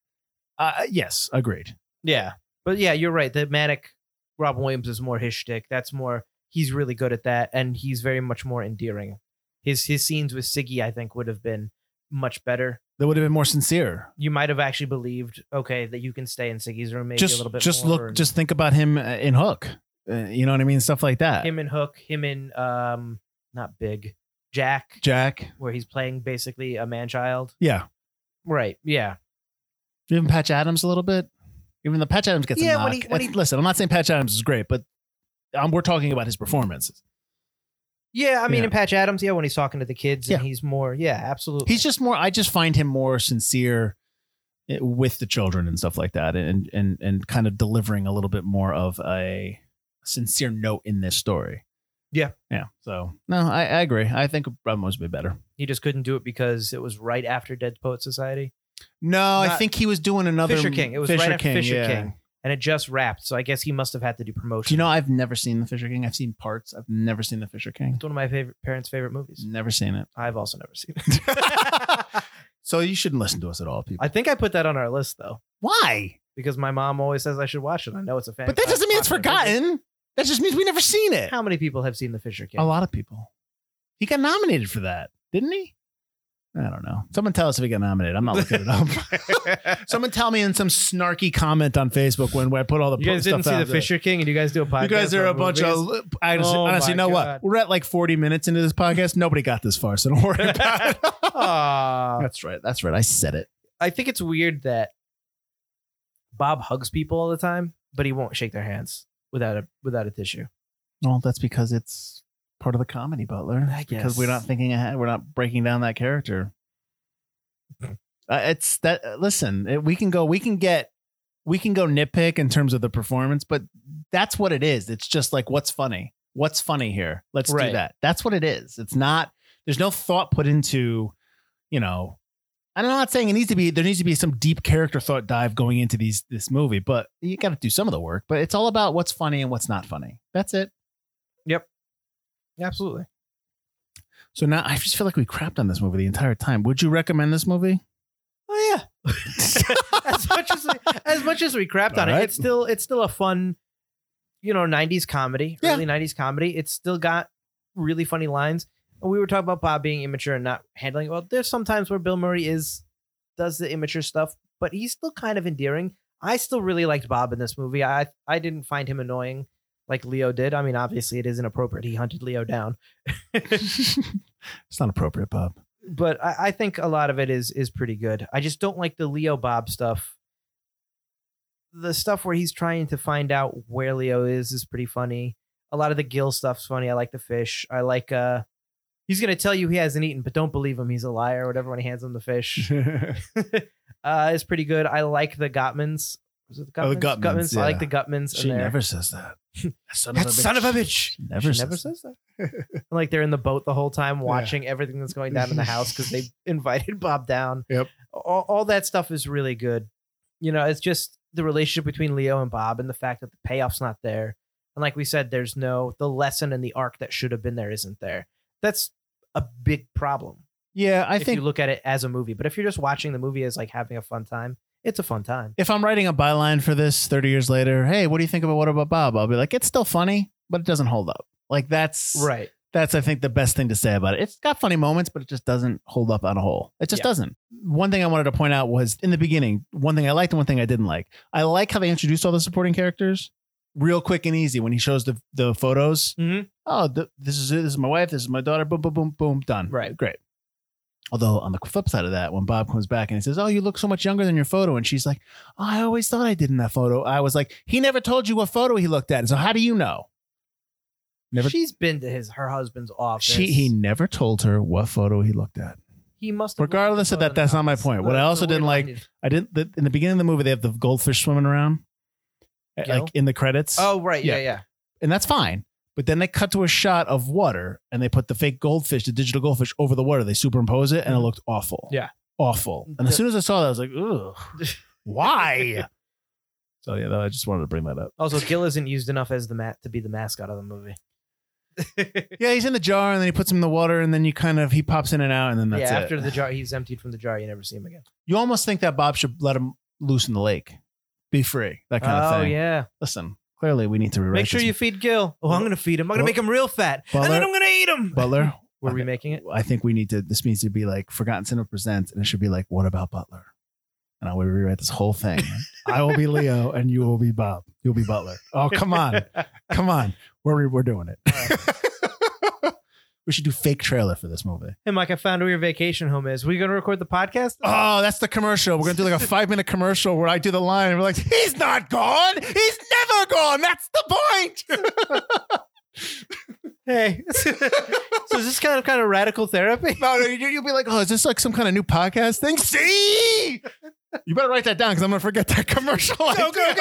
uh, yes, agreed. Yeah. But yeah, you're right. The manic Robin Williams is more his shtick. That's more, he's really good at that. And he's very much more endearing. His his scenes with Siggy, I think, would have been much better. They would have been more sincere. You might have actually believed, okay, that you can stay in Siggy's room maybe just, a little bit just more. Look, and, just think about him in Hook. Uh, you know what I mean? Stuff like that. Him in Hook, him in, um, not Big, Jack. Jack. Where he's playing basically a man-child. Yeah. Right, yeah. Even Patch Adams a little bit. Even the Patch Adams gets yeah, a knock. When he, when he, listen, I'm not saying Patch Adams is great, but um, we're talking about his performances. Yeah, I mean, yeah. in Patch Adams, yeah, when he's talking to the kids and yeah. he's more, yeah, absolutely. He's just more, I just find him more sincere with the children and stuff like that and and and kind of delivering a little bit more of a sincere note in this story. Yeah. Yeah. So, no, I, I agree. I think Robin Williams would be better. He just couldn't do it because it was right after Dead Poets Society. No, Not, I think he was doing another Fisher King. It was Fisher right after King, Fisher yeah. King, and it just wrapped. So I guess he must have had to do promotion. You know, I've never seen the Fisher King. I've seen parts. I've never seen the Fisher King. It's one of my favorite parents' favorite movies. Never seen it. I've also never seen it. So you shouldn't listen to us at all, people. I think I put that on our list, though. Why? because my mom always says I should watch it. I know it's a fan. But that doesn't mean it's forgotten. Movie. That just means we never seen it. How many people have seen The Fisher King? A lot of people. He got nominated for that, didn't he? I don't know. Someone tell us if he got nominated. I'm not looking it up. Someone tell me in some snarky comment on Facebook when, when I put all the you guys didn't see The Fisher it. King, and you guys do a podcast. You guys are a movies? bunch of. I just, oh honestly, you know God. what? We're at like forty minutes into this podcast. Nobody got this far, so don't worry about it. That's right. That's right. I said it. I think it's weird that Bob hugs people all the time, but he won't shake their hands without a without a tissue. Well, that's because it's part of the comedy, Butler. I guess. Because we're not thinking ahead. We're not breaking down that character. uh, it's that. Uh, listen, it, we can go. We can get. We can go nitpick in terms of the performance, but that's what it is. It's just like, what's funny? What's funny here? Let's right. do that. That's what it is. It's not. There's no thought put into. You know, and I'm not saying it needs to be. There needs to be some deep character thought dive going into these this movie, but you got to do some of the work. But it's all about what's funny and what's not funny. That's it. Yep. Absolutely. So now I just feel like we crapped on this movie the entire time. Would you recommend this movie? Oh yeah. as much as we, as much as we crapped all on right. it, it's still it's still a fun, you know, nineties comedy, yeah. early nineties comedy. It's still got really funny lines. And we were talking about Bob being immature and not handling it well. There's some times where Bill Murray is does the immature stuff, but he's still kind of endearing. I still really liked Bob in this movie. I I didn't find him annoying. Like Leo did. I mean, obviously it is inappropriate. He hunted Leo down. It's not appropriate, Bob. But I, I think a lot of it is is pretty good. I just don't like the Leo Bob stuff. The stuff where he's trying to find out where Leo is is pretty funny. A lot of the Gil stuff's funny. I like the fish. I like uh he's gonna tell you he hasn't eaten, but don't believe him. He's a liar or whatever when he hands him the fish. uh it's pretty good. I like the Gottmans. Was it the Gutmans? Oh, the Gutmans. Gutmans. Yeah. I like the Gutmans. She never says that. That son, that of, a son of a bitch. She never, she says, never that. says that. Like they're in the boat the whole time watching yeah. everything that's going down in the house because they invited Bob down. Yep. All, all that stuff is really good. You know, it's just the relationship between Leo and Bob and the fact that the payoff's not there. And like we said, there's no, the lesson and the arc that should have been there isn't there. That's a big problem. Yeah, I if think. If you look at it as a movie. But if you're just watching the movie as like having a fun time, it's a fun time. If I'm writing a byline for this thirty years later, hey, what do you think about What About Bob? I'll be like, it's still funny, but it doesn't hold up. Like that's right. That's, I think, the best thing to say about it. It's got funny moments, but it just doesn't hold up on a whole. It just yeah. doesn't. One thing I wanted to point out was in the beginning, one thing I liked and one thing I didn't like. I like how they introduced all the supporting characters real quick and easy when he shows the, the photos. Mm-hmm. Oh, th- this is it. This is my wife. This is my daughter. Boom, boom, boom, boom. Done. Right. Great. Although on the flip side of that, when Bob comes back and he says, oh, you look so much younger than your photo. And she's like, oh, I always thought I did in that photo. I was like, he never told you what photo he looked at. So how do you know? Never. She's been to his her husband's office. She, he never told her what photo he looked at. He must have regardless of that. That's not my point. What I also didn't like, I didn't the, in the beginning of the movie, they have the goldfish swimming around like in the credits. Oh, right. Yeah. Yeah. yeah. And that's fine. But then they cut to a shot of water and they put the fake goldfish, the digital goldfish over the water. They superimpose it and it looked awful. Yeah. Awful. And as soon as I saw that, I was like, ugh, why? So, yeah, I just wanted to bring that up. Also, Gil isn't used enough as the mat to be the mascot of the movie. Yeah, he's in the jar and then he puts him in the water and then you kind of he pops in and out and then that's yeah, after it. After the jar, he's emptied from the jar. You never see him again. You almost think that Bob should let him loose in the lake. Be free. That kind oh, of thing. Oh, yeah. Listen. Clearly, we need to rewrite. Make sure this. You feed Gil. Oh, I'm going to feed him. I'm going to make him real fat. Butler, and then I'm going to eat him. Butler. Were we making it? I think we need to. This needs to be like Forgotten Cinema Presents, and it should be like, what about Butler? And I will rewrite this whole thing. I will be Leo, and you will be Bob. You'll be Butler. Oh, come on. Come on. We're, we're doing it. Right. We should do fake trailer for this movie. Hey, Mike, I found where your vacation home is. Were you going to record the podcast? Oh, that's the commercial. We're going to do like a five-minute commercial where I do the line. And we're like, he's not gone. He's gone. That's the point. Hey, so is this kind of kind of radical therapy? No, no, you'll be like, oh, is this like some kind of new podcast thing? See, you better write that down because I'm gonna forget that commercial. Go, go,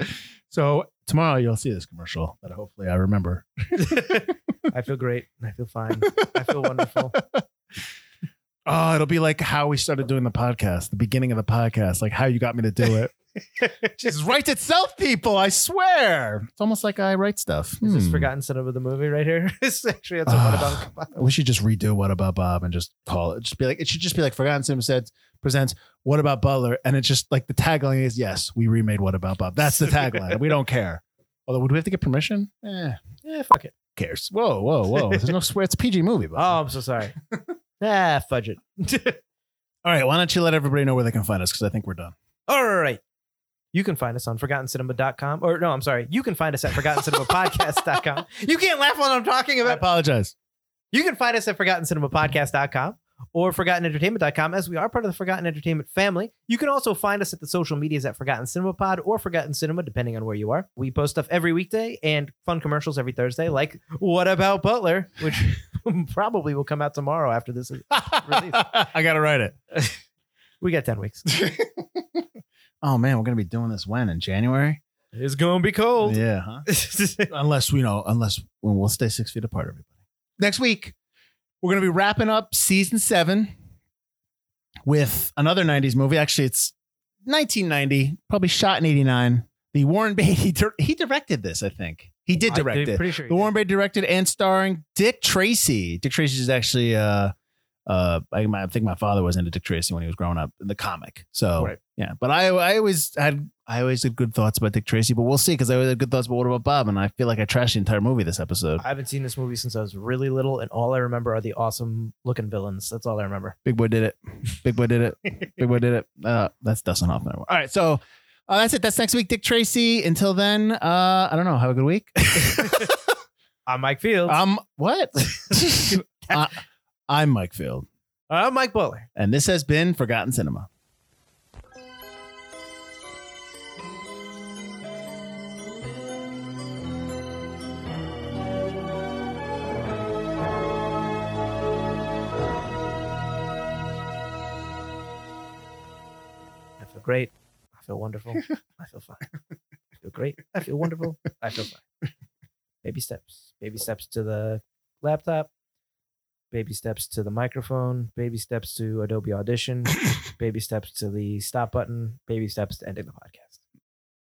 go. So tomorrow you'll see this commercial that hopefully I remember. I feel great. I feel fine. I feel wonderful. Oh, it'll be like how we started doing the podcast, the beginning of the podcast, like how you got me to do it. Just writes itself, people. I swear. It's almost like I write stuff. Is hmm. this Forgotten Cinema the movie right here? It's actually it's a uh, What About Bob. We should just redo What About Bob and just call it. Just be like, it should just be like Forgotten Cinema said, presents What About Butler. And it's just like the tagline is, yes, we remade What About Bob. That's the tagline. We don't care. Although, would we have to get permission? Eh, eh fuck it. Who cares? Whoa, whoa, whoa. There's no swear. It's a P G movie. Bob. Oh, I'm so sorry. Ah, fudge it. All right. Why don't you let everybody know where they can find us? Because I think we're done. All right. You can find us on forgotten cinema dot com. Or no, I'm sorry. You can find us at forgotten cinema podcast dot com. You can't laugh while I'm talking about it. I apologize. You can find us at forgotten cinema podcast dot com or forgotten entertainment dot com, as we are part of the Forgotten Entertainment family. You can also find us at the social medias at Forgotten Cinema Pod or Forgotten Cinema, depending on where you are. We post stuff every weekday and fun commercials every Thursday, like What About Butler, which probably will come out tomorrow after this is released. I got to write it. We got ten weeks. Oh, man, we're going to be doing this when? In January? It's going to be cold. Yeah. Huh? unless, you know, unless well, we'll stay six feet apart, everybody. Next week, we're going to be wrapping up season seven with another nineties movie. Actually, it's nineteen ninety, probably shot in eighty-nine. The Warren Beatty, he directed this, I think. He did direct I'm it. Pretty sure the Warren Beatty directed and starring Dick Tracy. Dick Tracy is actually, uh, uh, I, I think my father was into Dick Tracy when he was growing up, the comic. So, right. yeah, but I, I always had, I always had good thoughts about Dick Tracy, but we'll see. Cause I always had good thoughts about What About Bob. And I feel like I trashed the entire movie this episode. I haven't seen this movie since I was really little. And all I remember are the awesome looking villains. That's all I remember. Big boy did it. Big boy did it. Big boy did it. Uh, that's Dustin Hoffman. All right. So uh, that's it. That's next week. Dick Tracy. Until then, uh, I don't know. Have a good week. I'm Mike Field. Um, what? uh, I'm Mike Field. I'm Mike Butler. And this has been Forgotten Cinema. I feel great. I feel wonderful. I feel fine. I feel great. I feel wonderful. I feel fine. Baby steps. Baby steps to the laptop. Baby steps to the microphone, baby steps to Adobe Audition, baby steps to the stop button, baby steps to ending the podcast.